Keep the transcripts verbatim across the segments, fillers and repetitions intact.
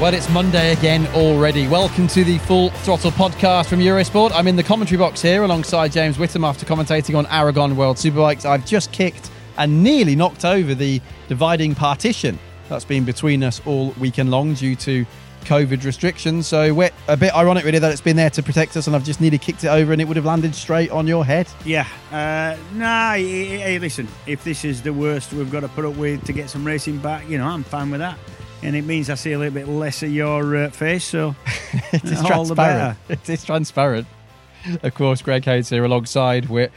Well, it's Monday again already. Welcome to the Full Throttle podcast from Eurosport. I'm in the commentary box here alongside James Whittam after commentating on Aragon World Superbikes. I've just kicked and nearly knocked over the dividing partition that's been between us all weekend long due to COVID restrictions. So we're a bit ironic, really, that it's been there to protect us and I've just nearly kicked it over and it would have landed straight on your head. Yeah. Uh, nah, hey, listen, if this is the worst we've got to put up with to get some racing back, you know, I'm fine with that. And it means I see a little bit less of your uh, face, so it is all the better. It is transparent. Of course, Greg Hayes here alongside. We're,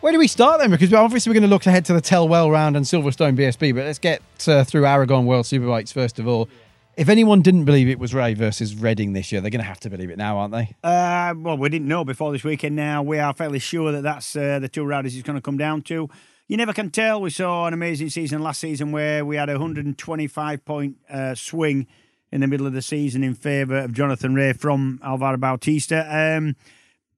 where do we start then? Because obviously we're going to look ahead to the Tellwell round and Silverstone B S B, but let's get uh, through Aragon World Superbikes first of all. If anyone didn't believe it was Rea versus Redding this year, they're going to have to believe it now, aren't they? Uh, well, we didn't know before this weekend now. We are fairly sure that that's uh, the two riders it's going to come down to. You never can tell. We saw an amazing season last season where we had a one hundred twenty-five point uh, swing in the middle of the season in favour of Jonathan Rea from Alvaro Bautista. Um,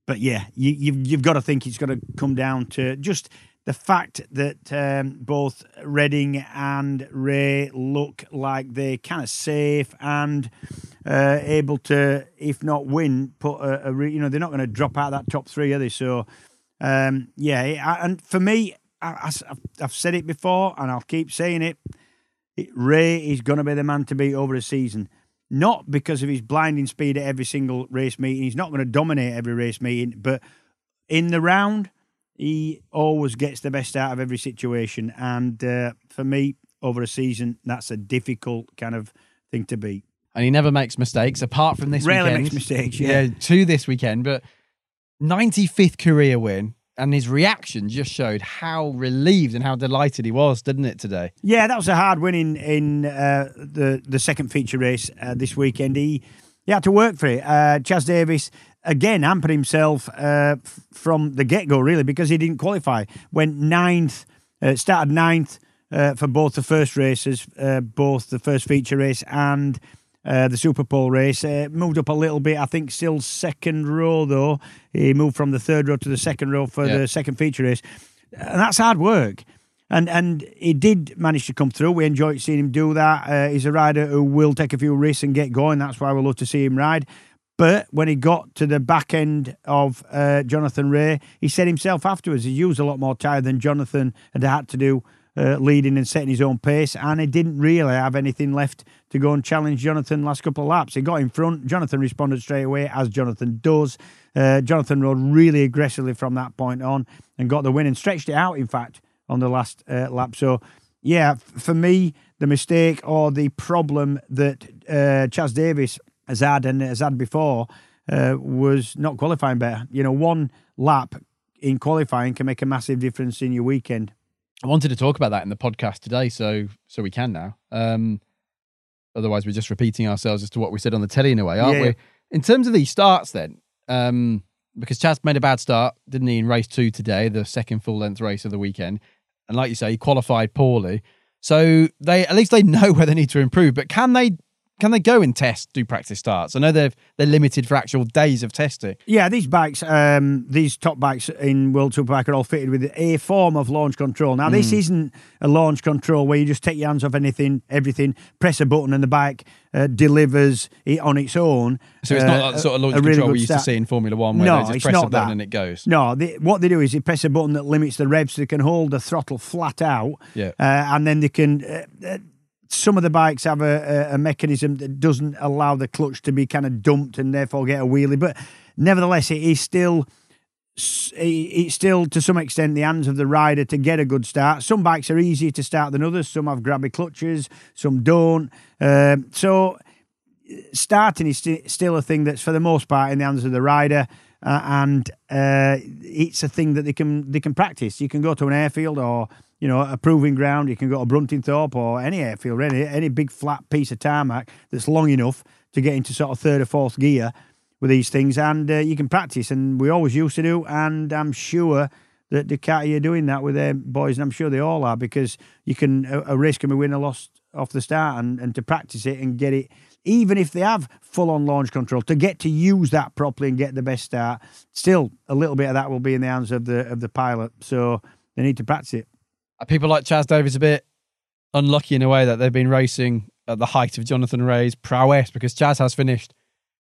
but yeah, you, you've, you've got to think it's got to come down to just the fact that um, both Redding and Rea look like they're kind of safe and uh, able to, if not win, put a, a re- you know, they're not going to drop out of that top three, are they? So um, yeah, and for me, I, I, I've said it before and I'll keep saying it. it Rea is going to be the man to beat over a season. Not because of his blinding speed at every single race meeting. He's not going to dominate every race meeting. But in the round, he always gets the best out of every situation. And uh, for me, over a season, that's a difficult kind of thing to beat. And he never makes mistakes, apart from this Rarely weekend. Rarely makes mistakes, yeah. yeah. Two this weekend, but ninety-fifth career win. And his reaction just showed how relieved and how delighted he was, didn't it, today? Yeah, that was a hard win in, in uh, the, the second feature race uh, this weekend. He, he had to work for it. Uh, Chaz Davies, again, hampered himself uh, from the get-go, really, because he didn't qualify. Went ninth, uh, started ninth uh, for both the first races, uh, both the first feature race and Uh, the Super Pole race. Uh, moved up a little bit, I think still second row though. He moved from the third row to the second row for yeah. the second feature race. And that's hard work. And and he did manage to come through. We enjoyed seeing him do that. Uh, he's a rider who will take a few risks and get going. That's why we love to see him ride. But when he got to the back end of uh, Jonathan Rea, he said himself afterwards, he used a lot more tyre than Jonathan had had to do. Uh, leading and setting his own pace, and he didn't really have anything left to go and challenge Jonathan last couple of laps. He got in front. Jonathan responded straight away, as Jonathan does. Uh, Jonathan rode really aggressively from that point on and got the win and stretched it out, in fact, on the last uh, lap. So, yeah, f- for me, the mistake or the problem that uh, Chaz Davies has had and has had before uh, was not qualifying better. You know, one lap in qualifying can make a massive difference in your weekend. I wanted to talk about that in the podcast today, so so we can now. Um, otherwise, we're just repeating ourselves as to what we said on the telly in a way, aren't yeah. we? In terms of these starts then, um, because Chaz made a bad start, didn't he, in race two today, the second full-length race of the weekend. And like you say, he qualified poorly. So they at least they know where they need to improve, but can they Can they go and test, do practice starts? I know they're they're limited for actual days of testing. Yeah, these bikes, um, these top bikes in World Superbike are all fitted with a form of launch control. Now, mm. this isn't a launch control where you just take your hands off anything, everything, press a button and the bike uh, delivers it on its own. So it's not uh, that sort of launch really control we used start. to see in Formula One where no, they just press a button that. and it goes. No, they, what they do is they press a button that limits the revs so they can hold the throttle flat out yeah. uh, and then they can... Uh, uh, Some of the bikes have a, a mechanism that doesn't allow the clutch to be kind of dumped and therefore get a wheelie. But nevertheless, it is still, it's still to some extent the hands of the rider to get a good start. Some bikes are easier to start than others. Some have grabby clutches, some don't. Um, so starting is st- still a thing that's for the most part in the hands of the rider. Uh, and uh, it's a thing that they can they can practice. You can go to an airfield or... you know, a proving ground. You can go to Bruntingthorpe or any airfield, any any big flat piece of tarmac that's long enough to get into sort of third or fourth gear with these things, and uh, you can practice. And we always used to do, and I'm sure that Ducati are doing that with their boys, and I'm sure they all are, because you can a, a race can be win or lost off the start, and, and to practice it and get it, even if they have full-on launch control, to get to use that properly and get the best start. Still, a little bit of that will be in the hands of the of the pilot, so they need to practice it. Are people like Chaz Davies a bit unlucky in a way that they've been racing at the height of Jonathan Rea's prowess? Because Chaz has finished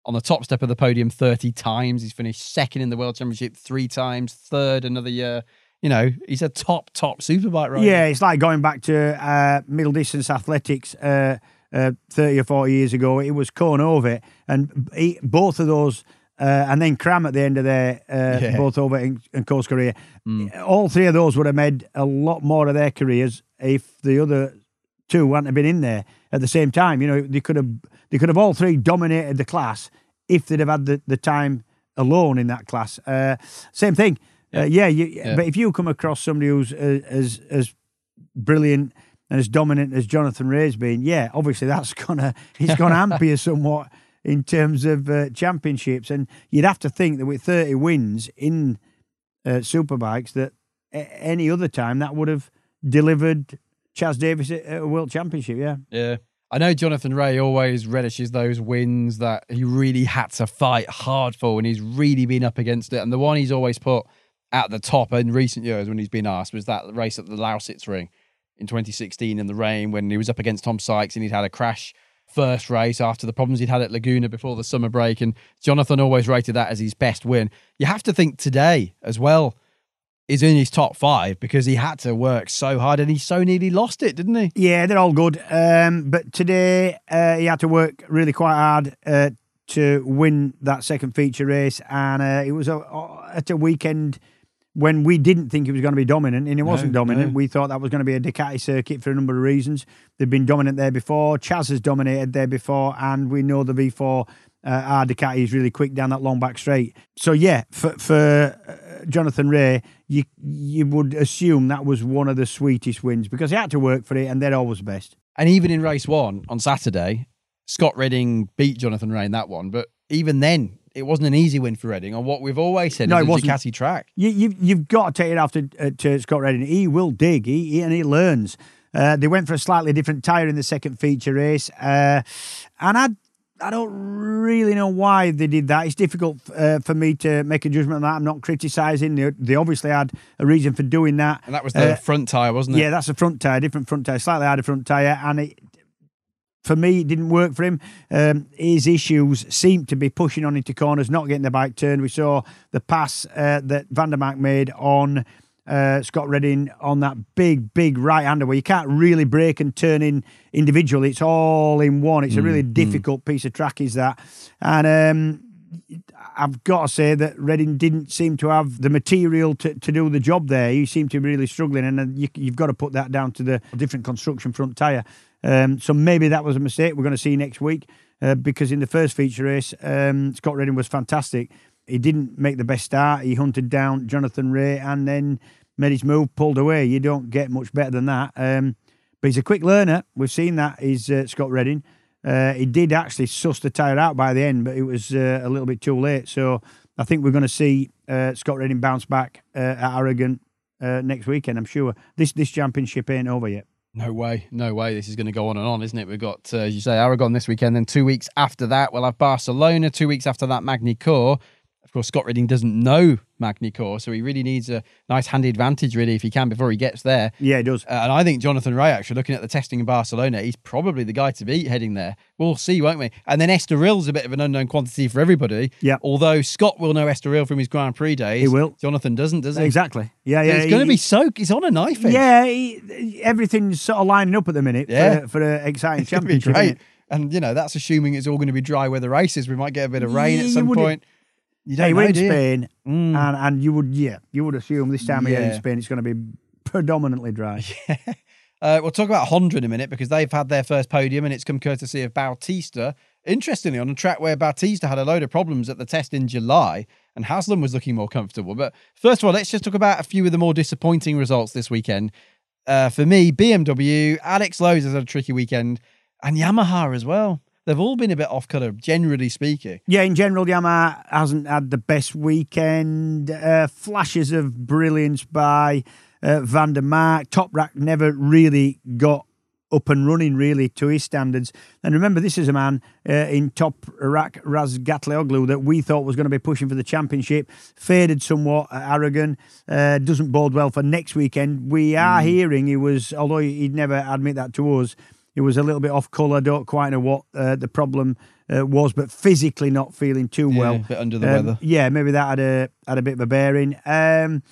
on the top step of the podium thirty times. He's finished second in the World Championship three times, third another year. You know, he's a top, top superbike rider. Yeah, it's like going back to uh, middle distance athletics uh, uh, thirty or forty years ago. It was Cohn-Ovett, and he, both of those... Uh, and then Cram at the end of their, uh, yeah. both over and, and Coast career. Mm. All three of those would have made a lot more of their careers if the other two hadn't have been in there at the same time. You know, they could have they could have all three dominated the class if they'd have had the, the time alone in that class. Uh, same thing. Yeah. Uh, yeah, you, yeah, but if you come across somebody who's uh, as as brilliant and as dominant as Jonathan Rea's been, yeah, obviously that's going to, it's going to hamper you somewhat in terms of uh, championships. And you'd have to think that with thirty wins in uh, Superbikes, that a- any other time that would have delivered Chaz Davies a-, a world championship, yeah. Yeah. I know Jonathan Rea always relishes those wins that he really had to fight hard for when he's really been up against it. And the one he's always put at the top in recent years when he's been asked was that race at the Lausitz Ring in twenty sixteen in the rain when he was up against Tom Sykes and he'd had a crash first race after the problems he'd had at Laguna before the summer break, and Jonathan always rated that as his best win. You have to think today as well is in his top five because he had to work so hard and he so nearly lost it, didn't he? Yeah, they're all good. Um, but today uh, he had to work really quite hard uh, to win that second feature race, and uh, it was a, a, at a weekend when we didn't think it was going to be dominant, and it wasn't no, dominant. No. We thought that was going to be a Ducati circuit for a number of reasons. They've been dominant there before. Chaz has dominated there before, and we know the V four uh, R Ducati is really quick down that long back straight. So, yeah, for, for uh, Jonathan Rea, you, you would assume that was one of the sweetest wins because he had to work for it, and they're always best. And even in race one on Saturday, Scott Redding beat Jonathan Rea in that one, but even then, it wasn't an easy win for Redding on what we've always said no, is a Ducati track. You, you, you've got to take it off to, uh, to Scott Redding. He will dig he, he, and he learns. Uh, they went for a slightly different tyre in the second feature race. Uh, and I I don't really know why they did that. It's difficult uh, for me to make a judgment on that. I'm not criticising. They, they obviously had a reason for doing that. And that was the uh, front tyre, wasn't it? Yeah, that's a front tyre, different front tyre, slightly harder front tyre. And it... For me, it didn't work for him. Um, his issues seemed to be pushing on into corners, not getting the bike turned. We saw the pass uh, that van der Mark made on uh, Scott Redding on that big, big right-hander where you can't really break and turn in individually. It's all in one. It's mm, a really difficult mm. piece of track, is that. And um, I've got to say that Redding didn't seem to have the material to, to do the job there. He seemed to be really struggling, and you, you've got to put that down to the different construction front tyre. Um, so maybe that was a mistake we're going to see next week uh, because in the first feature race, um, Scott Redding was fantastic. He didn't make the best start. He hunted down Jonathan Rea and then made his move, pulled away. You don't get much better than that. Um, but he's a quick learner. We've seen that is uh, Scott Redding. Uh, he did actually suss the tyre out by the end, but it was uh, a little bit too late. So I think we're going to see uh, Scott Redding bounce back uh, at Aragon uh, next weekend, I'm sure. This, this championship ain't over yet. No way, no way. This is going to go on and on, isn't it? We've got, uh, as you say, Aragon this weekend. Then two weeks after that, we'll have Barcelona. Two weeks after that, Magny-Cours. Of course, Scott Redding doesn't know Magny-Cours, so he really needs a nice handy advantage, really, if he can, before he gets there. Yeah, he does. Uh, and I think Jonathan Rea, actually, looking at the testing in Barcelona, he's probably the guy to beat heading there. We'll see, won't we? And then Estoril a bit of an unknown quantity for everybody. Yeah. Although Scott will know Estoril from his Grand Prix days. He will. Jonathan doesn't, does he? Exactly. Yeah, yeah. He's he, going to be so... He's on a knife edge. Yeah, he, everything's sort of lining up at the minute yeah. for, for an exciting championship. It's going to be great. And, you know, that's assuming it's all going to be dry weather races. We might get a bit of rain yeah, at some point. You don't hey, know, we're in do Spain, mm. and, and you would, yeah, you would assume this time of yeah. year in Spain it's going to be predominantly dry. Yeah. Uh, we'll talk about Honda in a minute because they've had their first podium and it's come courtesy of Bautista. Interestingly, on a track where Bautista had a load of problems at the test in July and Haslam was looking more comfortable. But first of all, let's just talk about a few of the more disappointing results this weekend. Uh, for me, B M W, Alex Lowes has had a tricky weekend, and Yamaha as well. They've all been a bit off-colour, generally speaking. Yeah, in general, Yamaha hasn't had the best weekend. Uh, flashes of brilliance by uh, van der Mark. Toprak never really got up and running, really, to his standards. And remember, this is a man uh, in Toprak Razgatlioglu that we thought was going to be pushing for the championship. Faded somewhat at Aragon. Uh, doesn't bode well for next weekend. We are mm. hearing he was, although he'd never admit that to us, it was a little bit off colour. Don't quite know what uh, the problem uh, was, but physically not feeling too yeah, well. A bit under the um, weather. Yeah, maybe that had a had a bit of a bearing. Um,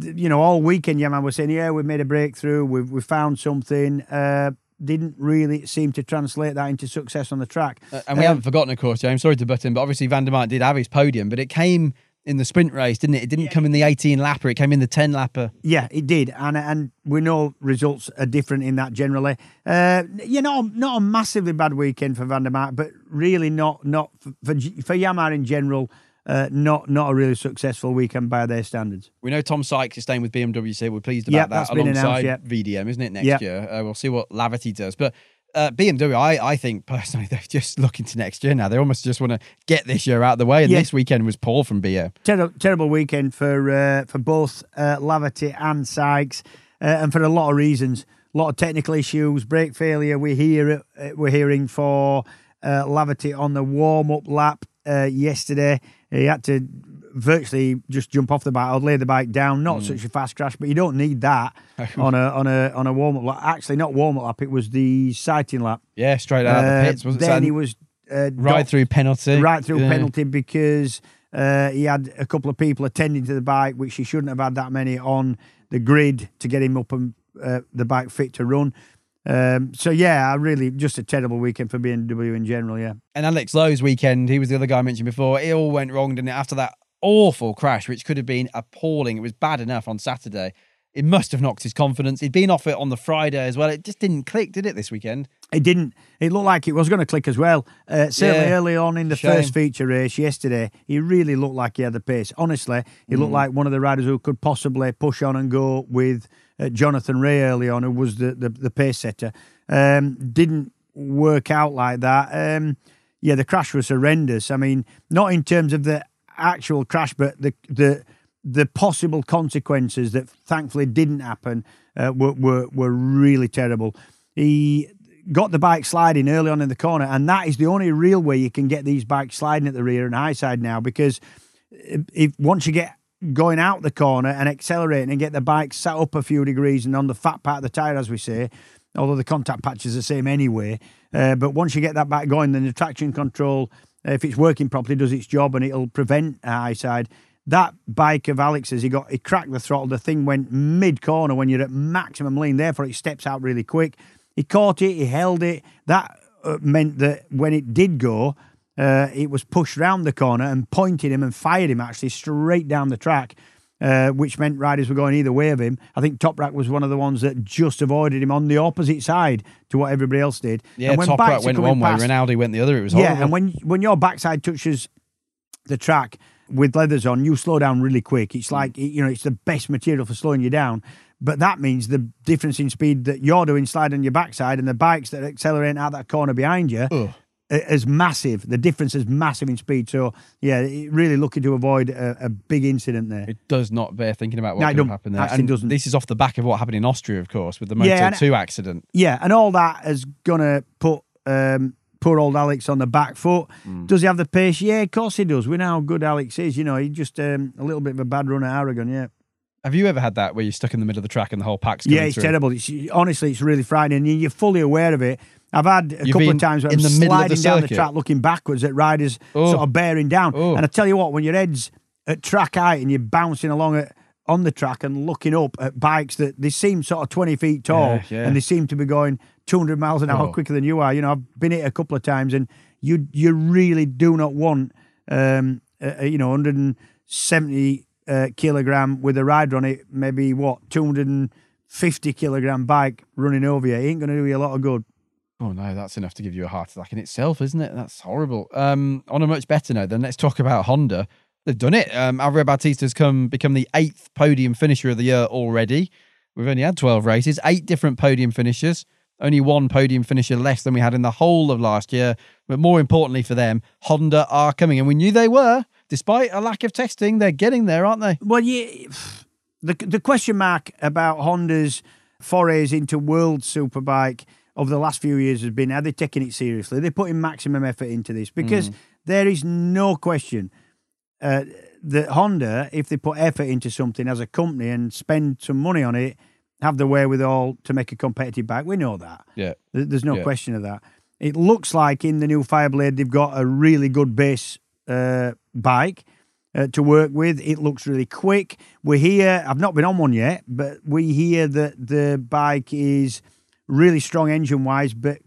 th- you know, all weekend, Yamaha was saying, yeah, we've made a breakthrough, we've, we've found something. Uh, didn't really seem to translate that into success on the track. Uh, and we um, haven't forgotten, of course, James, sorry to butt in, but obviously van der Mark did have his podium, but it came in the sprint race, didn't it? It didn't yeah. come in the eighteen-lapper. It came in the ten-lapper. Yeah, it did. And and we know results are different in that generally. Uh, you know, not a massively bad weekend for van der Mark, but really not not for, for, for Yamaha in general, uh, not not a really successful weekend by their standards. We know Tom Sykes is staying with B M W, so we're pleased about yep, that alongside announced, yep. V D M, isn't it, next yep. year? Uh, we'll see what Laverty does. But Uh, B M W, I, I think personally, they're just looking to next year now. They almost just want to get this year out of the way. And yeah. this weekend was poor from B M W. Terrible, terrible weekend for uh, for both uh, Laverty and Sykes, uh, and for a lot of reasons. A lot of technical issues, brake failure. We hear uh, we're hearing for uh, Laverty on the warm up lap uh, yesterday. He had to virtually just jump off the bike or lay the bike down. Not mm. such a fast crash, but you don't need that on a on a on a warm up lap. Actually, not warm up lap. It was the sighting lap. Yeah, straight out uh, of the pits. Wasn't then he was uh, right docked, through penalty. Right through yeah. penalty because uh, he had a couple of people attending to the bike, which he shouldn't have had that many on the grid to get him up and uh, the bike fit to run. Um, so, yeah, really just a terrible weekend for B M W in general. Yeah, and Alex Lowes' weekend. He was the other guy I mentioned before. It all went wrong, didn't it? After that awful crash, which could have been appalling. It was bad enough on Saturday. It must have knocked his confidence. He'd been off it on the Friday as well. It just didn't click, did it, this weekend? It didn't. It looked like it was going to click as well. Uh, certainly yeah. early on in the Shame. first feature race yesterday, he really looked like he had the pace. Honestly, he mm. looked like one of the riders who could possibly push on and go with uh, Jonathan Rea early on, who was the, the, the pace setter. Um, didn't work out like that. Um, yeah, the crash was horrendous. I mean, not in terms of the actual crash, but the the the possible consequences that thankfully didn't happen uh, were, were were really terrible. He got the bike sliding early on in the corner, and that is the only real way you can get these bikes sliding at the rear and high side now, because if once you get going out the corner and accelerating and get the bike sat up a few degrees and on the fat part of the tyre, as we say, although the contact patch is the same anyway, uh, but once you get that bike going, then the traction control, if it's working properly, does its job and it'll prevent a high side. That bike of Alex's, he got he cracked the throttle. The thing went mid-corner when you're at maximum lean. Therefore, it steps out really quick. He caught it. He held it. That uh, meant that when it did go, uh, it was pushed round the corner and pointed him and fired him actually straight down the track, uh, which meant riders were going either way of him. I think Toprak was one of the ones that just avoided him on the opposite side to what everybody else did. Yeah, and when Toprak went one past, way, Rinaldi went the other. It was horrible. Yeah, and when when your backside touches the track with leathers on, you slow down really quick. It's like, you know, it's the best material for slowing you down. But that means the difference in speed that you're doing sliding on your backside and the bikes that accelerate out that corner behind you, Ugh. as massive. The difference is massive in speed. So, yeah, really lucky to avoid a, a big incident there. It does not bear thinking about what no, could happen there. And doesn't. This is off the back of what happened in Austria, of course, with the Moto two yeah, accident. Yeah, and all that is going to put um, poor old Alex on the back foot. Mm. Does he have the pace? Yeah, of course he does. We know how good Alex is. You know, he's just um, a little bit of a bad run at Aragon, yeah. Have you ever had that where you're stuck in the middle of the track and the whole pack's coming through? Yeah, it's through? terrible. It's, honestly, it's really frightening. You're fully aware of it. I've had a You've couple of times where I'm sliding the down the track looking backwards at riders oh. sort of bearing down. Oh. And I tell you what, when your head's at track height and you're bouncing along at, on the track and looking up at bikes that they seem sort of twenty feet tall yeah, yeah. and they seem to be going two hundred miles an hour oh. quicker than you are. You know, I've been hit a couple of times and you you really do not want, um, uh, you know, one hundred seventy... Uh, kilogram with a rider on it, maybe what two hundred fifty kilogram bike running over you. It ain't going to do you a lot of good. Oh no, that's enough to give you a heart attack in itself, isn't it? That's horrible. Um, on a much better note, then let's talk about Honda. They've done it. Um, Alvaro Bautista has come become the eighth podium finisher of the year already. We've only had twelve races, eight different podium finishers, only one podium finisher less than we had in the whole of last year. But more importantly for them, Honda are coming, and we knew they were. Despite a lack of testing, they're getting there, aren't they? Well, yeah, the the question mark about Honda's forays into World Superbike over the last few years has been, are they taking it seriously? They're putting maximum effort into this because mm. there is no question uh, that Honda, if they put effort into something as a company and spend some money on it, have the wherewithal to make a competitive bike. We know that. Yeah, There's no yeah. question of that. It looks like in the new Fireblade, they've got a really good base Uh, bike uh, to work with. It looks really quick. We hear, I've not been on one yet, but we hear that the bike is really strong engine wise, but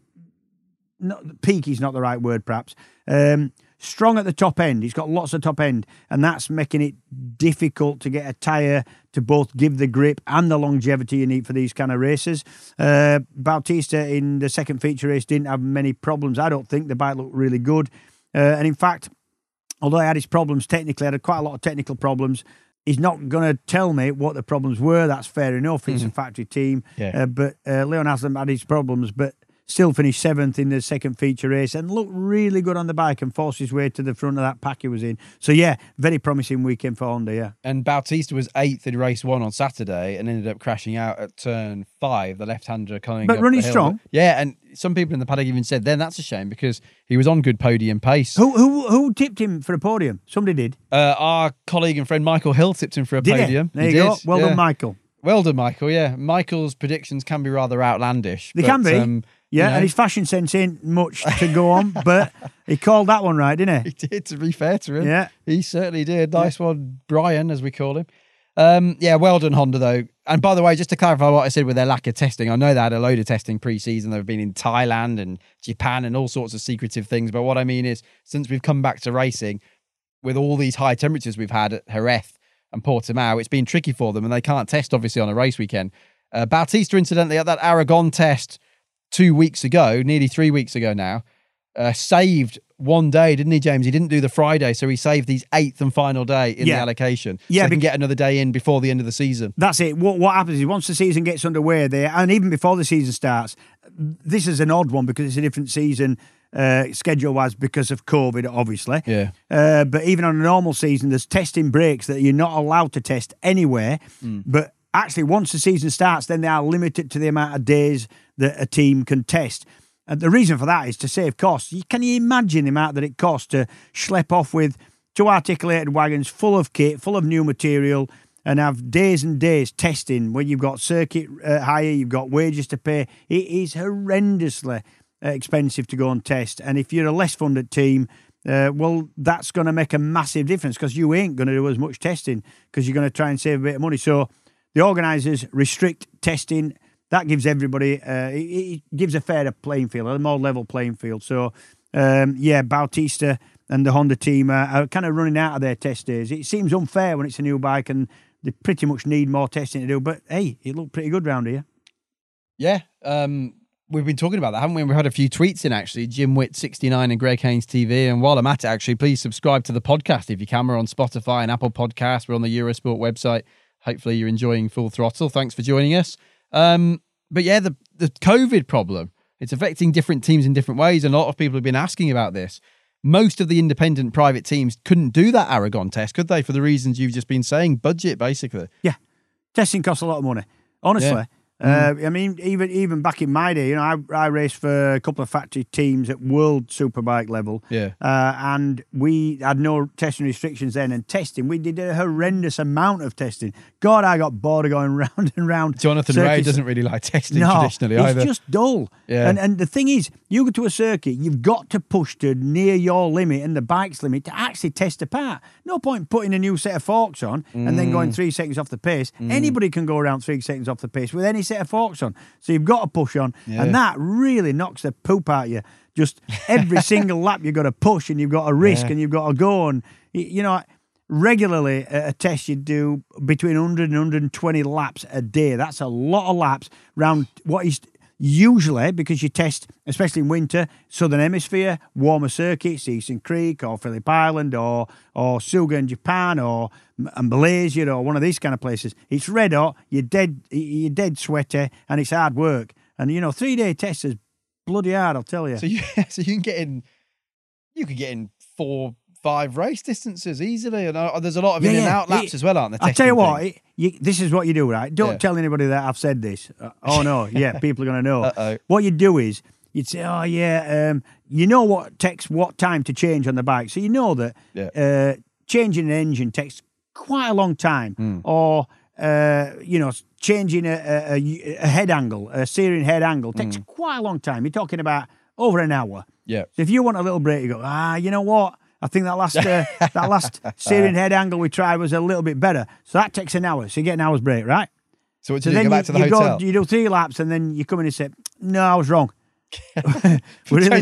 not, peaky is not the right word perhaps. Um, strong at the top end. It's got lots of top end, and that's making it difficult to get a tyre to both give the grip and the longevity you need for these kind of races. Uh, Bautista in the second feature race didn't have many problems. I don't think the bike looked really good. Uh, and in fact, although I had his problems technically, I had quite a lot of technical problems. He's not going to tell me what the problems were. That's fair enough. It's mm-hmm. a factory team. Yeah. Uh, but uh, Leon Haslam had his problems, but still finished seventh in the second feature race and looked really good on the bike and forced his way to the front of that pack he was in. So, yeah, very promising weekend for Honda, yeah. And Bautista was eighth in race one on Saturday and ended up crashing out at turn five, the left-hander coming But up running strong. Yeah, and some people in the paddock even said then that's a shame because he was on good podium pace. Who who, who tipped him for a podium? Somebody did. Uh, our colleague and friend Michael Hill tipped him for a did podium. He? There he you did. go. Well yeah. done, Michael. Well done, Michael, yeah. Michael's predictions can be rather outlandish. They but, can be. Um, Yeah, you know? And his fashion sense ain't much to go on, but he called that one right, didn't he? He did, to be fair to him. Yeah. He certainly did. Nice yeah. one, Brian, as we call him. Um, yeah, well done, Honda, though. And by the way, just to clarify what I said with their lack of testing, I know they had a load of testing pre-season. They've been in Thailand and Japan and all sorts of secretive things. But what I mean is, since we've come back to racing, with all these high temperatures we've had at Jerez and Portimao, it's been tricky for them, and they can't test, obviously, on a race weekend. Uh, Bautista, incidentally, at that Aragon test two weeks ago, nearly three weeks ago now, uh, saved one day, didn't he, James? He didn't do the Friday, so he saved his eighth and final day in yeah. the allocation. Yeah, so he can get another day in before the end of the season. That's it. What, what happens is once the season gets underway there, and even before the season starts, this is an odd one because it's a different season uh, schedule-wise because of COVID, obviously. Yeah. Uh, but even on a normal season, there's testing breaks that you're not allowed to test anywhere, mm. but actually, once the season starts, then they are limited to the amount of days that a team can test. And the reason for that is to save costs. Can you imagine the amount that it costs to schlep off with two articulated wagons full of kit, full of new material, and have days and days testing when you've got circuit uh, hire, you've got wages to pay? It is horrendously expensive to go and test. And if you're a less funded team, Uh, well, that's going to make a massive difference because you ain't going to do as much testing because you're going to try and save a bit of money. So the organisers restrict testing. That gives everybody, uh, it, it gives a fairer playing field, a more level playing field. So, um, yeah, Bautista and the Honda team are, are kind of running out of their test days. It seems unfair when it's a new bike and they pretty much need more testing to do. But, hey, it looked pretty good round here. Yeah, um, we've been talking about that, haven't we? We've had a few tweets in, actually. Jim Witt, sixty-nine, and Greg Hayes T V. And while I'm at it, actually, please subscribe to the podcast if you can. We're on Spotify and Apple Podcasts. We're on the Eurosport website. Hopefully you're enjoying Full Throttle. Thanks for joining us. Um, but yeah, the, the COVID problem It's affecting different teams in different ways. And a lot of people have been asking about this. Most of the independent private teams couldn't do that Aragon test, could they? For the reasons you've just been saying, budget, basically. Yeah. Testing costs a lot of money, honestly. Yeah. Uh, mm. I mean, even even back in my day, you know, I, I raced for a couple of factory teams at World Superbike level. Yeah. Uh, and we had no testing restrictions then, and testing, we did a horrendous amount of testing. God, I got bored of going round and round. Jonathan Rea doesn't really like testing no, traditionally it's either. It's just dull. Yeah. And, and the thing is, you go to a circuit, you've got to push to near your limit and the bike's limit to actually test a part. No point putting a new set of forks on mm. and then going three seconds off the pace. Mm. Anybody can go around three seconds off the pace with any set of forks on, so you've got to push on, yeah. and that really knocks the poop out of you. Just every single lap you've got to push, and you've got to risk, yeah. and you've got to go. And you know, regularly a test you do between one hundred and one hundred twenty laps a day. That's a lot of laps round what is usually, because you test, especially in winter, southern hemisphere, warmer circuits, Eastern Creek or Phillip Island or or Suga in Japan or and Malaysia or one of these kind of places. It's red hot, you're dead, you're dead sweaty, and it's hard work. And, you know, three-day test is bloody hard, I'll tell you. So you, so you can get in, you could get in four, five race distances easily. And uh, there's a lot of yeah, in and out laps it, as well, aren't there? I'll tell you what, it, you, this is what you do, right? Don't yeah. tell anybody that I've said this. Uh, oh, no, yeah, people are going to know. Uh-oh. What you do is, you'd say, oh, yeah, um, you know what takes what time to change on the bike. So you know that yeah. uh, changing an engine takes quite a long time, mm. or uh, you know, changing a, a, a head angle, a steering head angle takes mm. quite a long time. You're talking about over an hour. Yeah. So if you want a little break, you go, ah, you know what? I think that last uh, that last steering head angle we tried was a little bit better. So that takes an hour. So you get an hour's break, right? So, so then you go back to the you hotel. Go, you do three laps, and then you come in and say, no, I was wrong. Change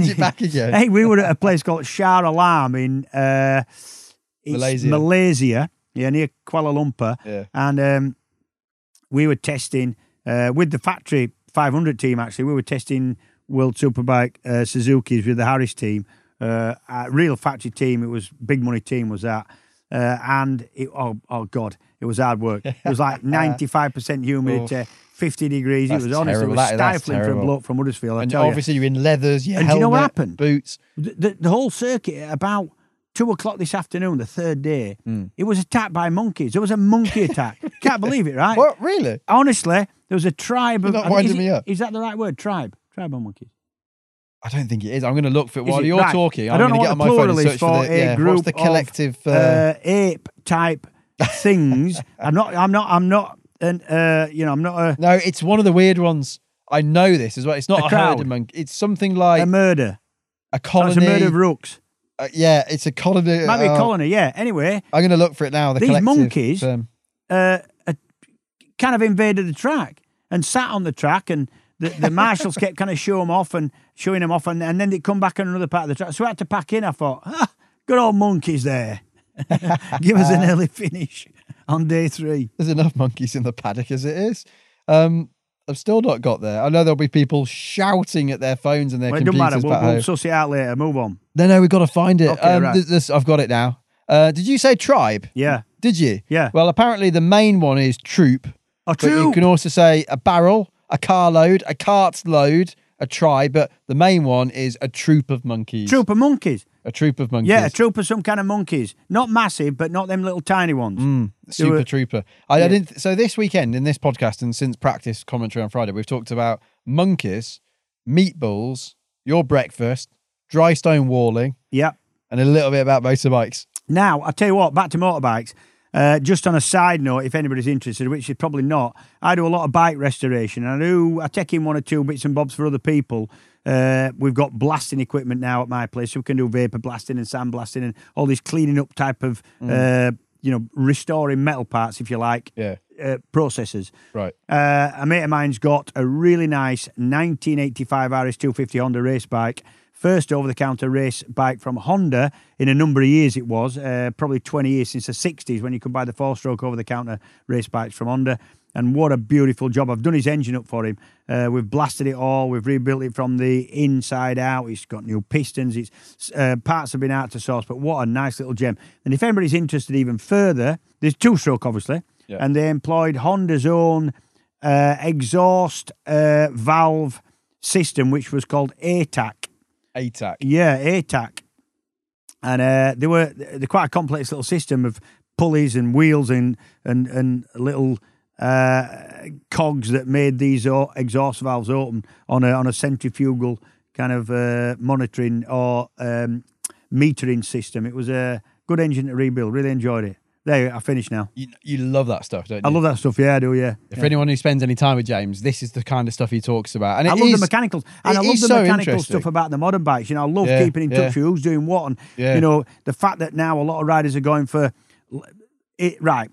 it back again. Hey, we were at a place called Shah Alam in uh, Malaysia. Malaysia. Yeah, near Kuala Lumpur. Yeah. And um, we were testing uh, with the Factory five hundred team, actually. We were testing World Superbike uh, Suzuki's with the Harris team. Uh, a real factory team. It was big money team was that. Uh, and, it, oh, oh, God, it was hard work. It was like ninety-five percent humidity, fifty degrees. That's it was terrible. Honestly, it was stifling for a bloke from Huddersfield. And obviously you. you're in leathers, your and helmet, do you know what happened? Boots. The, the, the whole circuit about... Two o'clock this afternoon, the third day, mm. it was attacked by monkeys. There was a monkey attack. Can't believe it, right? What, really? Honestly, there was a tribe of... You're not winding I mean, me it, up. Is that the right word? Tribe? Tribe of monkeys? I don't think it is. I'm going to look for it while it? you're right. talking. I'm I don't know what get on the my plural is for, for the, a yeah, group the collective, of uh... Uh, ape-type things. I'm not... I'm not... I'm not... And, uh, you know, I'm not a... No, it's one of the weird ones. I know this as well. It's not a, a herd of monkeys. It's something like... A murder. A colony. It's a murder of rooks. Uh, yeah, it's a colony. Might be a uh, colony, yeah. Anyway. I'm going to look for it now. The these monkeys um, uh, uh, kind of invaded the track and sat on the track, and the, the marshals kept kind of showing them off and showing them off, and, and then they'd come back on another part of the track. So I had to pack in. I thought, ah, good old monkeys there. Give us an early finish on day three. There's enough monkeys in the paddock as it is. Um I've still not got there. I know there'll be people shouting at their phones and their well, computers. It doesn't matter. We'll, we'll suss it out later. Move on. No, no, we've got to find it. Okay, um, right. th this, I've got it now. Uh, did you say tribe? Yeah. Did you? Yeah. Well, apparently the main one is troop. A troop. But you can also say a barrel, a carload, a cart's load, a tribe. But the main one is a troop of monkeys. Troop of monkeys. A troop of monkeys. Yeah, a troop of some kind of monkeys. Not massive, but not them little tiny ones. Mm, super were, trooper. I, yeah. I didn't. So this weekend in this podcast and since practice commentary on Friday, we've talked about monkeys, meatballs, your breakfast, dry stone walling. Yeah. And a little bit about motorbikes. Now, I'll tell you what, back to motorbikes. Uh, just on a side note, if anybody's interested, which is probably not, I do a lot of bike restoration. I do, I take in one or two bits and bobs for other people. Uh, we've got blasting equipment now at my place, so we can do vapor blasting and sand blasting and all this cleaning up type of, mm. uh, you know, restoring metal parts, if you like, yeah. uh, processes. Right. Uh, a mate of mine's got a really nice nineteen eighty-five R S two fifty Honda race bike. First over-the-counter race bike from Honda in a number of years it was, uh, probably twenty years since the sixties when you could buy the four-stroke over-the-counter race bikes from Honda. And what a beautiful job. I've done his engine up for him. Uh, we've blasted it all. We've rebuilt it from the inside out. It's got new pistons. It's uh, parts have been out to source, but what a nice little gem. And if anybody's interested even further, there's two-stroke, obviously, yeah. and they employed Honda's own uh, exhaust uh, valve system, which was called A TAC. A TAC. Yeah, A TAC. And uh, they were they're quite a complex little system of pulleys and wheels and and and little uh, cogs that made these o- exhaust valves open on a on a centrifugal kind of uh, monitoring or um, metering system. It was a good engine to rebuild. Really enjoyed it. There, I finished now. You, you love that stuff, don't you? I love that stuff, yeah, I do, yeah. For yeah. anyone who spends any time with James, this is the kind of stuff he talks about. And I it love is, the mechanicals. And I love the so mechanical stuff about the modern bikes. You know, I love yeah, keeping in yeah. touch with who's doing what. And, yeah. you know, the fact that now a lot of riders are going for... it Right.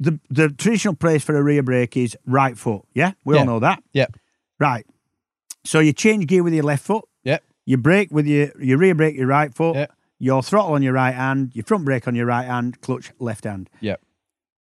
The the traditional place for a rear brake is right foot, yeah? We yeah. all know that. Yeah. Right. So you change gear with your left foot. Yeah. You brake with your, your rear brake, your right foot. Yeah. Your throttle on your right hand, your front brake on your right hand, clutch left hand. Yep.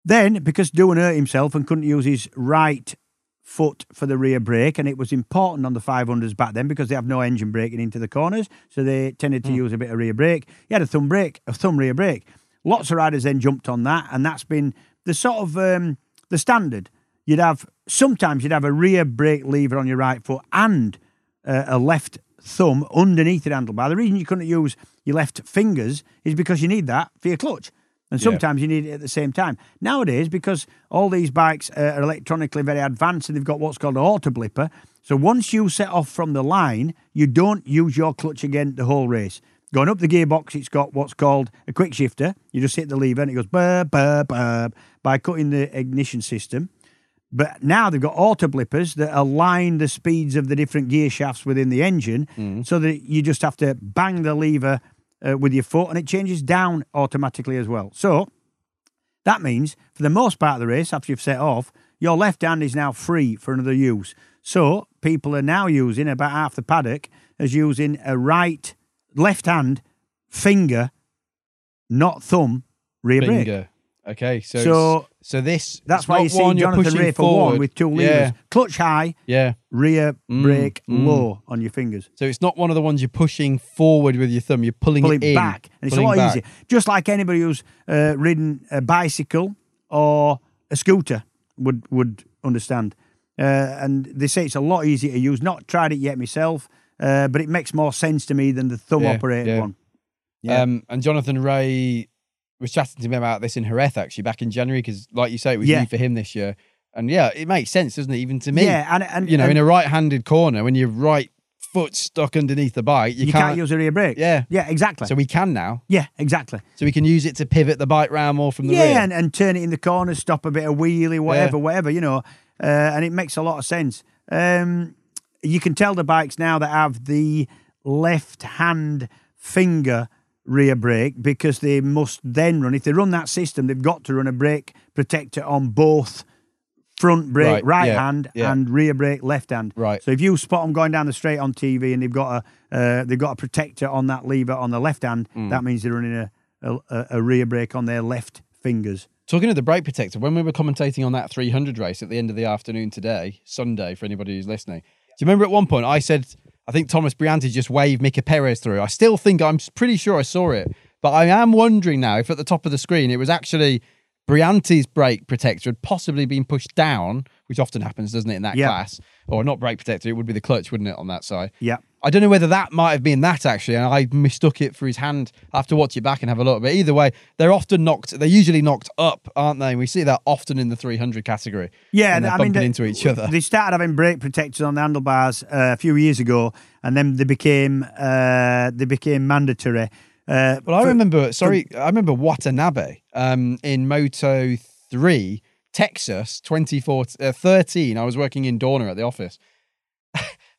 Then, because Doohan hurt himself and couldn't use his right foot for the rear brake, and it was important on the five hundreds back then because they have no engine braking into the corners, so they tended to mm. use a bit of rear brake. He had a thumb brake, a thumb rear brake. Lots of riders then jumped on that, and that's been the sort of um, the standard. You'd have sometimes you'd have a rear brake lever on your right foot and uh, a left thumb underneath the handlebar. The reason you couldn't use your left fingers is because you need that for your clutch, and sometimes yeah. you need it at the same time. Nowadays, because all these bikes are electronically very advanced and they've got what's called an auto blipper, so once you set off from the line, you don't use your clutch again the whole race. Going up the gearbox, it's got what's called a quick shifter. You just hit the lever and it goes burp, burp, burp by cutting the ignition system. But now they've got auto blippers that align the speeds of the different gear shafts within the engine mm. so that you just have to bang the lever uh, with your foot, and it changes down automatically as well. So that means for the most part of the race, after you've set off, your left hand is now free for another use. So people are now using, about half the paddock, as using a right, left hand, finger, not thumb, rear brake. Finger. Okay, so so, so this that's why you see Jonathan Rea for one with two levers, yeah. clutch high, yeah, rear mm, brake mm. low on your fingers. So it's not one of the ones you're pushing forward with your thumb; you're pulling, pulling it in, back, and pulling it's a lot back. Easier. Just like anybody who's uh, ridden a bicycle or a scooter would would understand. Uh, and they say it's a lot easier to use. Not tried it yet myself, uh, but it makes more sense to me than the thumb yeah, operated yeah. one. Yeah, um, and Jonathan Rea was chatting to me about this in Jerez, actually, back in January, because, like you say, it was yeah. new for him this year. And, yeah, it makes sense, doesn't it, even to me? Yeah, and... and you know, and, in a right-handed corner, when your right foot's stuck underneath the bike, you, you can't... You can't use a rear brake. Yeah. Yeah, exactly. So we can now. Yeah, exactly. So we can use it to pivot the bike round more from the yeah, rear. Yeah, and, and turn it in the corner, stop a bit of wheelie, whatever, yeah. whatever, you know. Uh, and it makes a lot of sense. Um, you can tell the bikes now that have the left-hand finger rear brake because they must then run, if they run that system, they've got to run a brake protector on both front brake right, right yeah, hand yeah. and rear brake left hand. Right. So if you spot them going down the straight on T V and they've got a uh, they've got a protector on that lever on the left hand, mm. that means they're running a, a a rear brake on their left fingers. Talking of the brake protector, when we were commentating on that three hundred race at the end of the afternoon today, Sunday, for anybody who's listening, do you remember at one point I said, I think Thomas Brianti just waved Mika Perez through. I still think, I'm pretty sure I saw it, but I am wondering now if at the top of the screen it was actually Brianti's brake protector had possibly been pushed down, which often happens, doesn't it, in that yeah. class? Or not brake protector, it would be the clutch, wouldn't it, on that side? Yeah. I don't know whether that might have been that, actually, and I mistook it for his hand. I have to watch it back and have a look. But either way, they're often knocked, they're usually knocked up, aren't they? And we see that often in the three hundred category. Yeah, and they're I bumping mean, they, into each other. They started having brake protectors on the handlebars uh, a few years ago, and then they became uh, they became mandatory. Uh, well, I for, remember, sorry, for, I remember Watanabe um, in Moto three, Texas, twenty fourteen, I was working in Dorna at the office.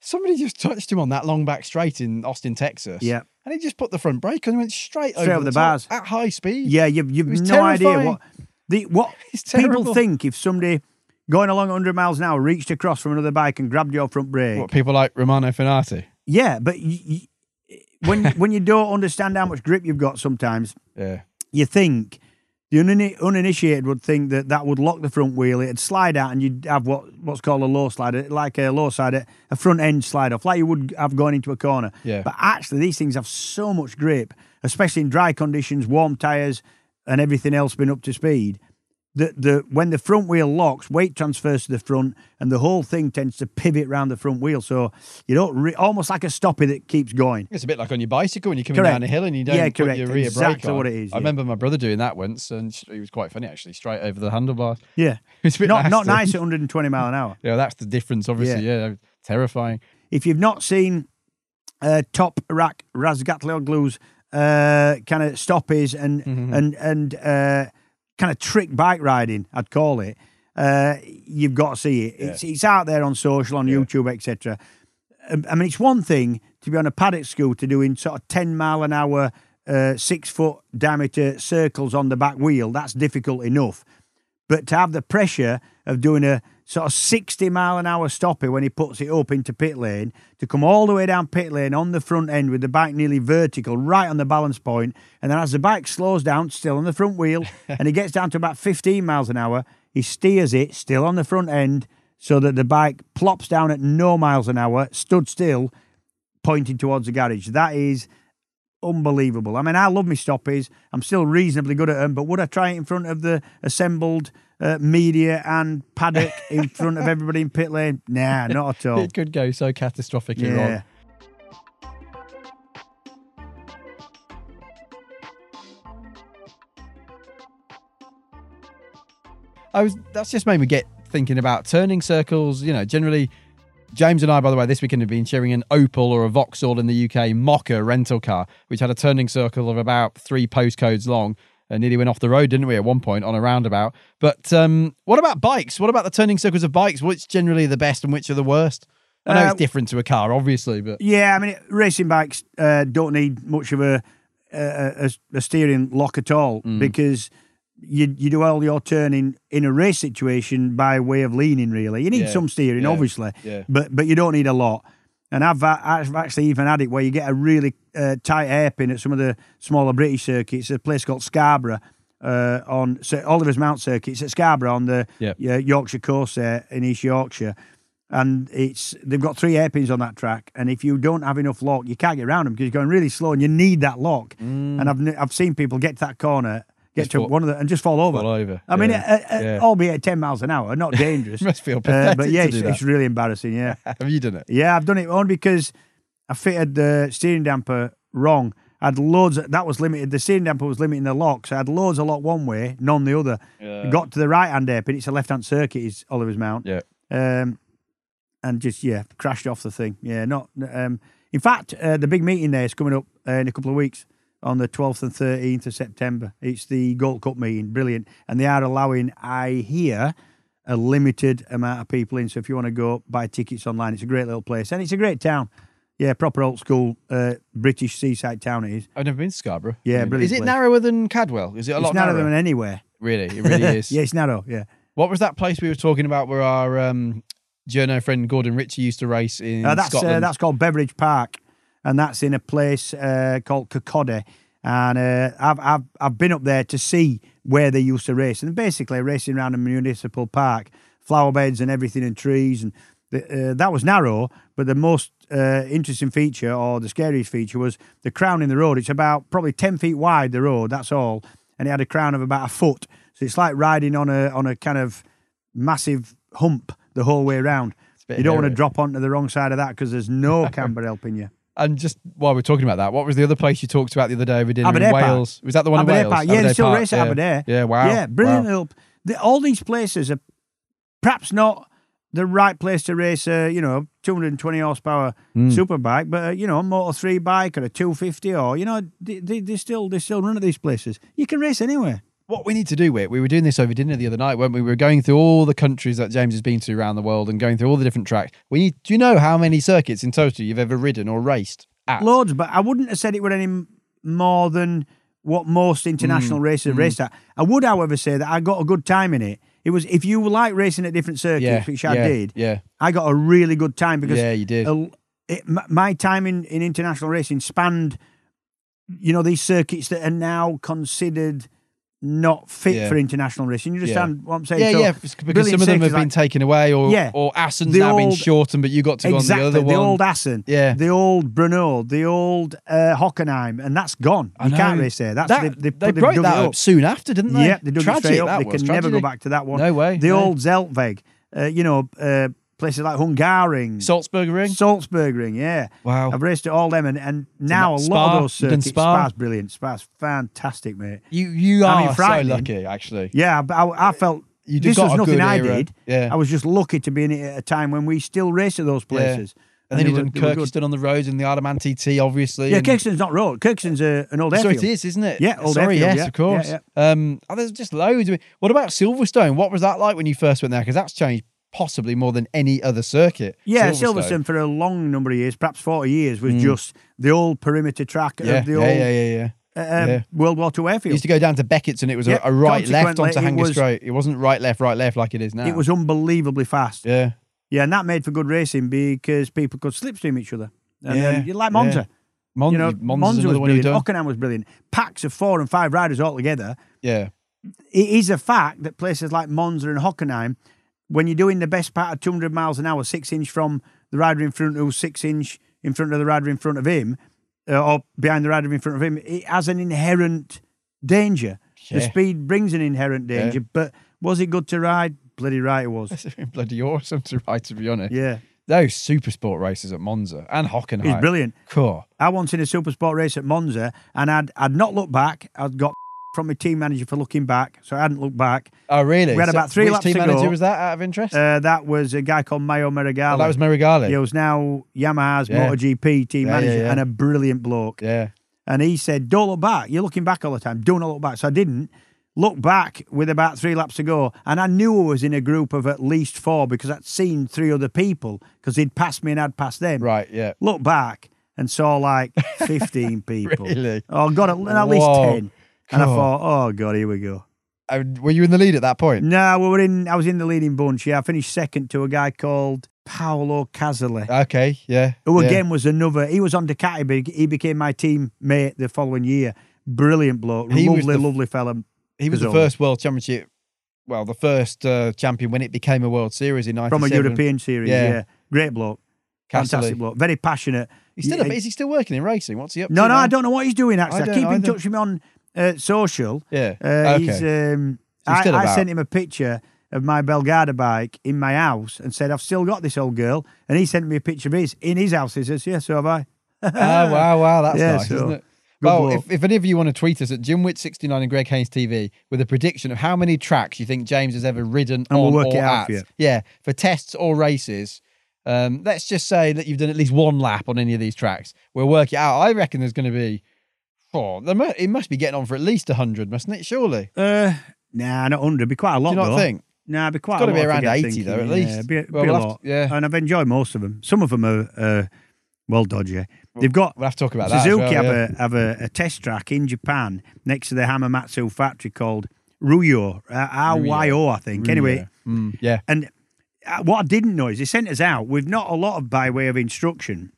Somebody just touched him on that long back straight in Austin, Texas. Yeah. And he just put the front brake on and went straight, straight over, over the, the bars. At high speed. Yeah, you've, you've no terrifying. idea what the what people think if somebody going along one hundred miles an hour reached across from another bike and grabbed your front brake. What, people like Romano Finati? Yeah, but you, you, when, when you don't understand how much grip you've got sometimes, yeah. you think... The uninitiated would think that that would lock the front wheel, it'd slide out, and you'd have what what's called a low slider, like a low slider, a front end slide off, like you would have going into a corner. Yeah. But actually, these things have so much grip, especially in dry conditions, warm tyres, and everything else being up to speed. the, the when the front wheel locks, weight transfers to the front, and the whole thing tends to pivot round the front wheel. So you don't re- almost like a stoppie that keeps going. It's a bit like on your bicycle when you're coming correct. down a hill and you don't yeah, put correct. your rear exactly brake on. Exactly what it is. I yeah. remember my brother doing that once, and it was quite funny actually. Straight over the handlebar. Yeah, it's a bit not nasty. Not nice at one hundred twenty mile an hour. Yeah, that's the difference. Obviously, yeah, yeah terrifying. If you've not seen uh, Toprak Razgatloglu's uh, kind of stoppies and mm-hmm. and and uh, kind of trick bike riding, I'd call it, uh, you've got to see it. Yeah. It's it's out there on social, on yeah. YouTube, et cetera. I mean, it's one thing to be on a paddock scooter doing sort of ten mile an hour, uh, six foot diameter circles on the back wheel. That's difficult enough. But to have the pressure of doing a sort of sixty mile an hour stoppie when he puts it up into pit lane, to come all the way down pit lane on the front end with the bike nearly vertical, right on the balance point, and then as the bike slows down, still on the front wheel, and it gets down to about fifteen miles an hour, he steers it still on the front end so that the bike plops down at no miles an hour, stood still, pointing towards the garage. That is unbelievable. I mean, I love my stoppies. I'm still reasonably good at them, but would I try it in front of the assembled uh, media and paddock in front of everybody in pit lane? Nah, not at all. It could go so catastrophically yeah. wrong. I was. That's just made me get thinking about turning circles. You know, generally, James and I, by the way, this weekend have been sharing an Opel or a Vauxhall in the U K Mokka rental car, which had a turning circle of about three postcodes long, and nearly went off the road, didn't we, at one point on a roundabout. But um, what about bikes? What about the turning circles of bikes? What's generally the best and which are the worst? I know uh, it's different to a car, obviously, but yeah, I mean, it, racing bikes uh, don't need much of a a, a, a steering lock at all mm. because you you do all your turning in a race situation by way of leaning, really. You need yeah, some steering, yeah, obviously, yeah. but but you don't need a lot. And I've, I've actually even had it where you get a really uh, tight hairpin at some of the smaller British circuits. A place called Scarborough uh, on so Oliver's Mount circuit. It's at Scarborough on the yep. uh, Yorkshire coast there in East Yorkshire. And it's they've got three hairpins on that track, and if you don't have enough lock, you can't get around them because you're going really slow and you need that lock. Mm. And I've I've seen people get to that corner, get just to fall, one of the and just fall over. Fall over. I yeah. mean, uh, uh, yeah. albeit at ten miles an hour, not dangerous. Must feel pathetic. Uh, but yeah, to it's, do that. It's really embarrassing. Yeah. Have you done it? Yeah, I've done it only because I fitted the steering damper wrong. I had loads of, that was limited. The steering damper was limiting the lock, so I had loads of lock one way, none the other. Yeah. Got to the right hand hairpin. It's a left hand circuit. Is Oliver's Mount. Yeah. Um, and just yeah, crashed off the thing. Yeah, not. Um, in fact, uh, the big meeting there is coming up uh, in a couple of weeks, on the twelfth and thirteenth of September. It's the Gold Cup meeting, brilliant. And they are allowing, I hear, a limited amount of people in. So if you want to go, buy tickets online. It's a great little place. And it's a great town. Yeah, proper old school uh, British seaside town it is. I've never been to Scarborough. Yeah, I mean, brilliant Is it place. Narrower than Cadwell? Is it a it's lot narrower? It's narrower than anywhere. Really? It really is? Yeah, it's narrow, yeah. What was that place we were talking about where our um, journo friend Gordon Ritchie used to race in uh, that's, Scotland? Uh, that's called Beveridge Park. And that's in a place uh, called Kirkcaldy, and uh, I've I've I've been up there to see where they used to race, and basically racing around a municipal park, flower beds and everything, and trees, and the, uh, that was narrow. But the most uh, interesting feature, or the scariest feature, was the crown in the road. It's about probably ten feet wide, the road. That's all, and it had a crown of about a foot, so it's like riding on a on a kind of massive hump the whole way around. You don't want to drop onto the wrong side of that because there's no camber helping you. And just while we're talking about that, what was the other place you talked about the other day over dinner Aberdare in Wales? Park. Was that the one Aberdare in Wales? Park. Yeah, Aberdare they still Park. race at yeah. Aberdare. Yeah, wow. Yeah, brilliant. Wow. The, all these places are perhaps not the right place to race a, you know, two hundred twenty horsepower mm. superbike, but, uh, you know, a Moto three bike or a two fifty or, you know, they, they, they, still, they still run at these places. You can race anywhere. What we need to do, Whit, we were doing this over dinner the other night, weren't we? We were going through all the countries that James has been to around the world and going through all the different tracks. We need, do you know how many circuits in total you've ever ridden or raced at? Loads, but I wouldn't have said it were any more than what most international mm, racers mm. raced at. I would, however, say that I got a good time in it. It was, if you like racing at different circuits, yeah, which I yeah, did, yeah. I got a really good time because yeah, you did. A, it, my time in, in international racing spanned, you know, these circuits that are now considered not fit yeah. for international racing. You understand yeah. what I'm saying? Yeah, so yeah, because some of them have like, been taken away or yeah, or Assen's now old, been shortened, but you got to go exactly, on the other one. The old Assen, yeah. the old Brno, the old uh, Hockenheim, and that's gone. I you know. can't race there. That's that, they, they, they broke that up. up soon after, didn't they? Yeah, they dug tragic, it straight up. They can never go back to that one. No way. The no. old Zeltweg, uh, you know, uh, places like Hungaroring. Salzburgering? Salzburgering, yeah. Wow. I've raced at all them, and, and now and a lot Spa, of those circuits. Spa. Spa's brilliant. Spa's fantastic, mate. You you are I mean, so lucky, actually. Yeah, but I, I felt you this was nothing I did. Yeah. I was just lucky to be in it at a time when we still race at those places. Yeah. And, and then you've done Kirkstone on the roads and the Ardman T T, obviously. Yeah, Kirkstone's not road. Kirkstone's uh, an old airfield. So it is, isn't it? Yeah, old Sorry, airfield. yes, yeah, of course. Yeah, yeah. Um, oh, there's just loads. What about Silverstone? What was that like when you first went there? Because that's changed possibly more than any other circuit. Yeah, Silverstone, Silverstone for a long number of years, perhaps forty years, was mm. just the old perimeter track yeah, of the yeah, old yeah, yeah, yeah. Uh, yeah. World War Two airfield. It used to go down to Beckett's and it was yeah, a, a right-left onto Hanger Straight. It wasn't right-left, right-left like it is now. It was unbelievably fast. Yeah. Yeah, and that made for good racing because people could slipstream each other. And yeah. Then, like Monza. Yeah. Mon you know, Monza, Monza was brilliant. Hockenheim was brilliant. Packs of four and five riders all together. Yeah. It is a fact that places like Monza and Hockenheim, when you're doing the best part of two hundred miles an hour, six inch from the rider in front, who's six inch in front of the rider in front of him, uh, or behind the rider in front of him, it has an inherent danger. Yeah. The speed brings an inherent danger, yeah. but was it good to ride? Bloody right it was. It's bloody awesome to ride, to be honest. Yeah. Those super sport races at Monza and Hockenheim. It's brilliant. Cool. I once in a super sport race at Monza, and I'd, I'd not looked back. I'd got from my team manager for looking back, so I hadn't looked back. Oh, really? We had so about three laps to go. Which team manager was that, out of interest? Uh, that was a guy called Mayo Meregali. Oh, that was Meregali? He was now Yamaha's yeah. MotoGP team yeah, manager yeah, yeah. and a brilliant bloke. Yeah. And he said, don't look back. You're looking back all the time. Don't look back. So I didn't. Looked back with about three laps to go, and I knew I was in a group of at least four because I'd seen three other people because they'd passed me and I'd passed them. Right, yeah. Looked back and saw like fifteen people. Really? Oh, God, at, at least ten. And I thought, oh, God, here we go. Uh, were you in the lead at that point? No, we were in. I was in the leading bunch. Yeah, I finished second to a guy called Paolo Cazzoli. Okay, yeah. Who again yeah. was another. He was on Ducati, but he became my teammate the following year. Brilliant bloke. He lovely, lovely fella. He was the first World Championship, well, the first uh, champion when it became a World Series in ninety-seven. From a European Series, yeah. yeah. Great bloke. Cassidy. Fantastic bloke. Very passionate. He's still he, a, is he still working in racing? What's he up no, to? No, no, I don't know what he's doing, actually. I, I keep I in touch with him on uh, social. Yeah, uh, okay. He's, um, so he's still I, I sent him a picture of my Belgarda bike in my house and said, I've still got this old girl. And he sent me a picture of his in his house. He says, yeah, so have I. Oh, wow, wow. That's yeah, nice, so. isn't it? Well, if, if any of you want to tweet us at Jim Witt sixty-nine and Greg Hayes T V with a prediction of how many tracks you think James has ever ridden and on we'll work or it out at, for you. yeah, for tests or races, um, let's just say that you've done at least one lap on any of these tracks. We'll work it out. I reckon there's going to be, oh, there must, it must be getting on for at least one hundred, mustn't it? Surely. Uh, nah, not one hundred. It'd be quite a lot. Do you not though. think? Nah, it'd be quite. It's got to be around eighty thinking, though, at yeah, least. Be, well, be we'll a lot. To, yeah, and I've enjoyed most of them. Some of them are. Uh, Well dodgy. They've got we'll have to talk about Suzuki that as well, yeah. have, a, have a, a test track in Japan next to the Hamamatsu factory called Ruyo, uh, R Y O, I think. Ruyo. Anyway, mm, yeah. And what I didn't know is they sent us out with not a lot of by way of instruction.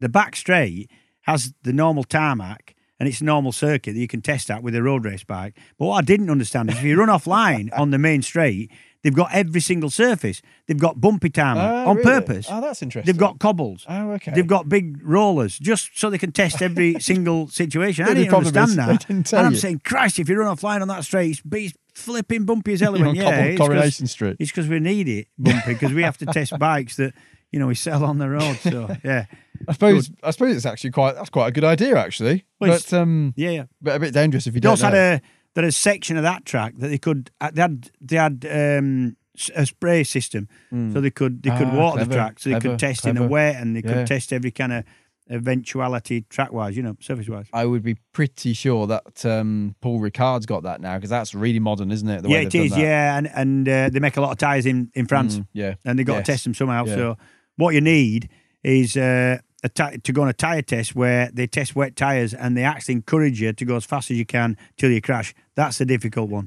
The back straight has the normal tarmac and it's a normal circuit that you can test out with a road race bike. But what I didn't understand is if you run offline on the main straight, they've got every single surface. They've got bumpy tarmac oh, on really? purpose. Oh, that's interesting. They've got cobbles. Oh, okay. They've got big rollers just so they can test every single situation. I didn't understand that. Didn't and I'm you. saying, Christ, if you run offline on that straight, it's flipping bumpy as hell. You're on yeah, cobble, Coronation Street. It's because we need it bumpy because we have to test bikes that, you know, we sell on the road. So, yeah. I suppose good. I suppose it's actually quite, that's quite a good idea, actually. Well, but, um, yeah, yeah. But a bit dangerous if you don't know. Had a, There was a section of that track that they could they had they had um, a spray system, mm. so they could they could ah, water clever, the track, so they clever, could test clever. in the wet, and they yeah. could test every kind of eventuality track wise, you know, surface wise. I would be pretty sure that um, Paul Ricard's got that now because that's really modern, isn't it? The yeah, way it is. That. Yeah, and and uh, they make a lot of tyres in in France. Mm, yeah, and they got yes. to test them somehow. Yeah. So what you need is. Uh, A t to go on a tyre test where they test wet tyres and they actually encourage you to go as fast as you can till you crash. That's a difficult one.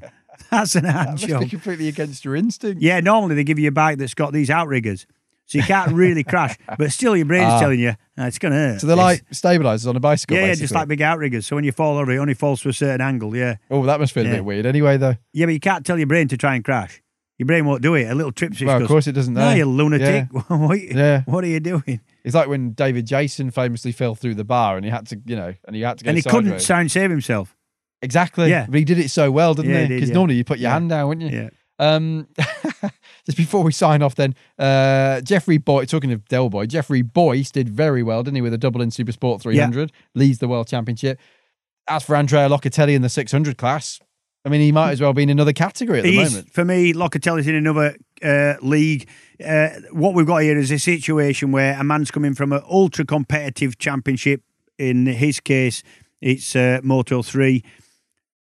That's an hard job. That must be completely against your instinct. Yeah, normally they give you a bike that's got these outriggers. So you can't really crash, but still your brain's uh, telling you uh, it's going to hurt. So they're like it's, stabilizers on a bicycle, Yeah, basically. Just like big outriggers. So when you fall over, it only falls to a certain angle, yeah. Oh, that must feel yeah. a bit weird anyway, though. Yeah, but you can't tell your brain to try and crash. Your brain won't do it. A little trip switch Well, of course it doesn't. No, nah, you lunatic. Yeah. what, are you, yeah. what are you doing? It's like when David Jason famously fell through the bar and he had to, you know, and he had to go And he sideways. couldn't sound save himself. Exactly. Yeah. But he did it so well, didn't yeah, he? Because yeah. normally you put your yeah. hand down, wouldn't you? Yeah. Um, just before we sign off then, uh, Jeffrey Boyce, talking of Del Boy, Jeffrey Boyce did very well, didn't he, with a double in Supersport three hundred, yeah. leads the World Championship. As for Andrea Locatelli in the six hundred class, I mean, he might as well be in another category at the He's, moment. For me, Locatelli's in another uh, league. Uh, what we've got here is a situation where a man's coming from an ultra-competitive championship. In his case, it's uh, Moto three.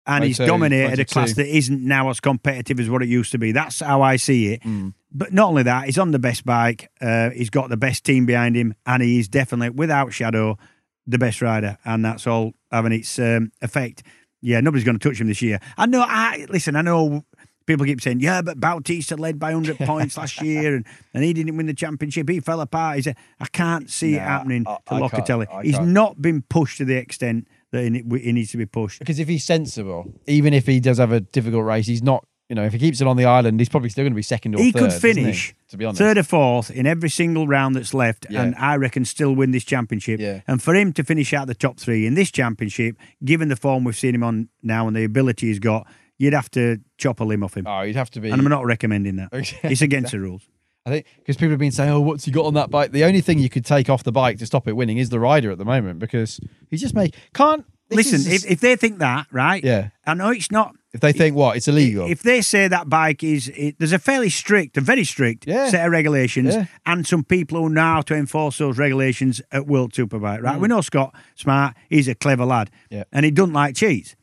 And he's dominated a class that isn't now as competitive as what it used to be. That's how I see it. Mm. But not only that, he's on the best bike, uh, he's got the best team behind him, and he is definitely, without shadow, the best rider. And that's all having its um, effect. Yeah, nobody's going to touch him this year. I know, I listen, I know people keep saying, yeah, but Bautista led by one hundred points last year, and, and he didn't win the championship. He fell apart. He said, I can't see nah, it happening I, to I Locatelli. He's can't. not been pushed to the extent that he needs to be pushed. Because if he's sensible, even if he does have a difficult race, he's not, you know, if he keeps it on the island, he's probably still going to be second or he third. He could finish, he, to be honest, third or fourth in every single round that's left, yeah. and I reckon still win this championship. Yeah. And for him to finish out the top three in this championship, given the form we've seen him on now and the ability he's got, you'd have to chop a limb off him. Oh, you'd have to be... And I'm not recommending that. It's against the rules. I think because people have been saying, oh, what's he got on that bike? The only thing you could take off the bike to stop it winning is the rider at the moment, because he's just made... Can't... Listen, just, if, if they think that, right? Yeah. I know it's not... If they think it, what? It's illegal. If they say that bike is... It, there's a fairly strict, a very strict yeah. set of regulations yeah. and some people who know how to enforce those regulations at World Superbike, right? Mm. We know Scott Smart, he's a clever lad yeah. and he doesn't like cheats.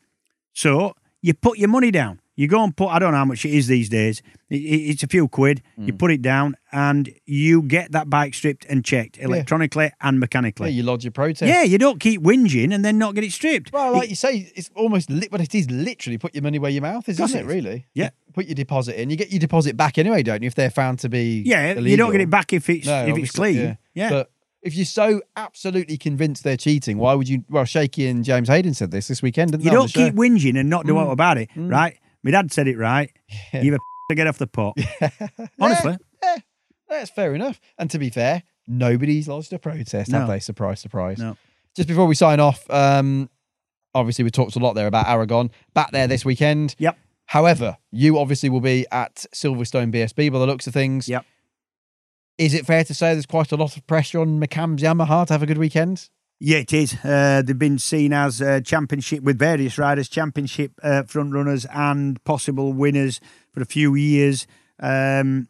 So you put your money down. You go and put, I don't know how much it is these days. It, it, it's a few quid. Mm. You put it down and you get that bike stripped and checked electronically yeah. and mechanically. Yeah, you lodge your protest. Yeah, you don't keep whinging and then not get it stripped. Well, like it, you say, it's almost, li- but it is literally put your money where your mouth is, isn't it, really? Yeah. You put your deposit in. You get your deposit back anyway, don't you, if they're found to be Yeah, illegal. You don't get it back if it's, no, if it's clean. Yeah. yeah. But if you're so absolutely convinced they're cheating, why would you, well, Shaky and James Hayden said this this weekend, didn't they? You don't keep whinging and not do mm. what about it, mm. right? My dad said it right. Yeah. You've a to get off the pot. Yeah. Honestly. Yeah. Yeah. That's fair enough. And to be fair, nobody's lodged a protest, no. have they? Surprise, surprise. No. Just before we sign off, um, obviously we talked a lot there about Aragon. Back there this weekend. Yep. However, you obviously will be at Silverstone B S B by the looks of things. Yep. Is it fair to say there's quite a lot of pressure on McCam's Yamaha to have a good weekend? Yeah, it is. Uh, they've been seen as uh, championship with various riders, championship uh, front runners and possible winners for a few years. Um,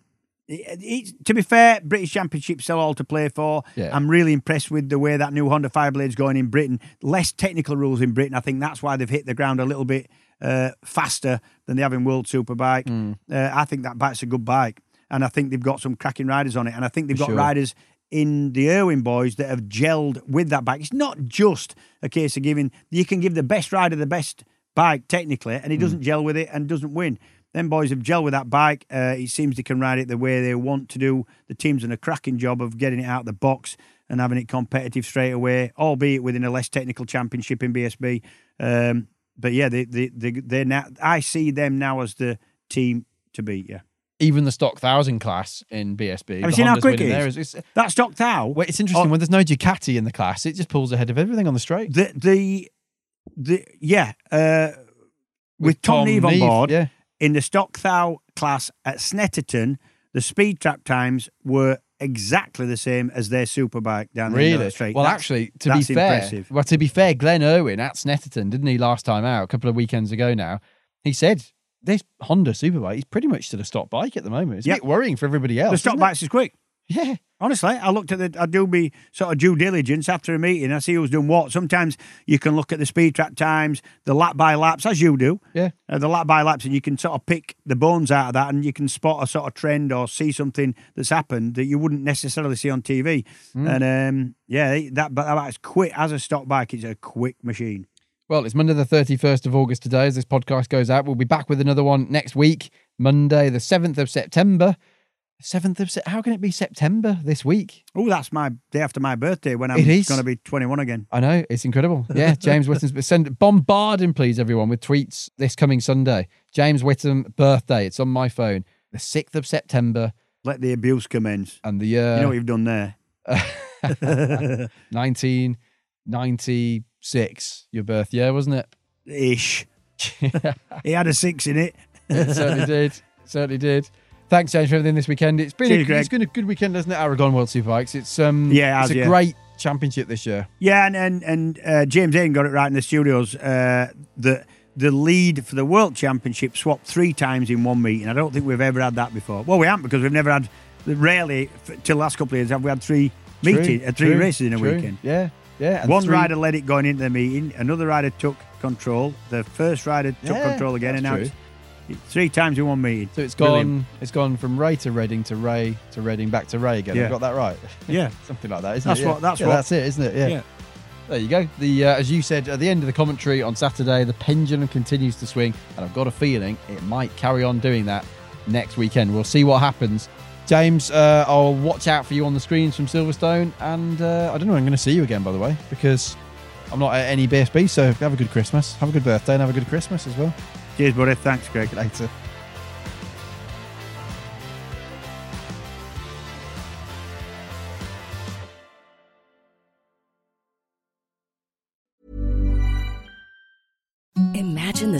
it, it, to be fair, British championships still all to play for. Yeah. I'm really impressed with the way that new Honda Fireblade's going in Britain. Less technical rules in Britain. I think that's why they've hit the ground a little bit uh, faster than they have in World Superbike. Mm. Uh, I think that bike's a good bike. And I think they've got some cracking riders on it. And I think they've for got sure. riders... in the Irwin boys that have gelled with that bike. It's not just a case of giving, you can give the best rider the best bike technically and he doesn't mm. gel with it and doesn't win. Them boys have gelled with that bike. Uh, it seems they can ride it the way they want to do. The team's done a cracking job of getting it out of the box and having it competitive straight away, albeit within a less technical championship in B S B. Um, but yeah, they, they, they, they're now, I see them now as the team to beat, yeah. Even the stock thousand class in B S B. Have you seen how quick it is? It's, that stock thou? Well, it's interesting. Oh, when there's no Ducati in the class, it just pulls ahead of everything on the straight. The, the, the yeah. Uh, with, with Tom, Tom Neve on board, yeah. in the stock thou class at Snetterton, the speed trap times were exactly the same as their superbike down the really? straight. Well, that's, actually, to that's be fair, impressive. Well, to be fair, Glenn Irwin at Snetterton, didn't he, last time out, a couple of weekends ago now, he said... This Honda Superbike is pretty much to the stock bike at the moment. It's yep. a bit worrying for everybody else. The stock bike's is quick. Yeah. Honestly, I looked at the, I do be sort of due diligence after a meeting. I see who's done what. Sometimes you can look at the speed trap times, the lap by laps, as you do. Yeah. Uh, the lap by laps, and you can sort of pick the bones out of that and you can spot a sort of trend or see something that's happened that you wouldn't necessarily see on T V. Mm. And um, yeah, that, but that's quick. As a stock bike, it's a quick machine. Well, it's Monday the thirty-first of August today as this podcast goes out. We'll be back with another one next week, Monday the seventh of September. seventh of September. How can it be September this week? Oh, that's my day after my birthday when I'm going to be twenty-one again. I know. It's incredible. Yeah. James Whittam's send bombarding, please, everyone, with tweets this coming Sunday. James Whittam birthday. It's on my phone. The sixth of September. Let the abuse commence. And the year. Uh, you know what you've done there. nineteen ninety-six, your birth year, wasn't it? Ish. He had a six in it. It certainly did. It certainly did. Thanks, James, for everything this weekend. It's been, Cheers, a, it's been a good weekend, hasn't it, Aragon World Superbikes? It's um, yeah, it has, it's a yeah. great championship this year. Yeah, and and, and uh, James Hayden got it right in the studios. Uh, the the lead for the World Championship swapped three times in one meeting. I don't think we've ever had that before. Well, we haven't, because we've never had, rarely, till the last couple of years, have we had three meetings, uh, three true, races in a true. weekend. Yeah, yeah. One three... rider led it going into the meeting. Another rider took control. The first rider took yeah, control again, and now it's... Three times in one meeting. So it's gone. Brilliant. It's gone from Ray to Redding to Ray to Redding back to Ray again. Yeah. I've got that right. Yeah, something like that. Isn't that's it? That's what. Yeah. That's yeah, what. That's it, isn't it? Yeah. yeah. There you go. The uh, as you said at the end of the commentary on Saturday, the pendulum continues to swing, and I've got a feeling it might carry on doing that next weekend. We'll see what happens. James, uh, I'll watch out for you on the screens from Silverstone, and uh, I don't know when I'm going to see you again, by the way, because I'm not at any B S B. So have a good Christmas, have a good birthday, and have a good Christmas as well. Cheers, buddy. Thanks, Greg. Later. Imagine the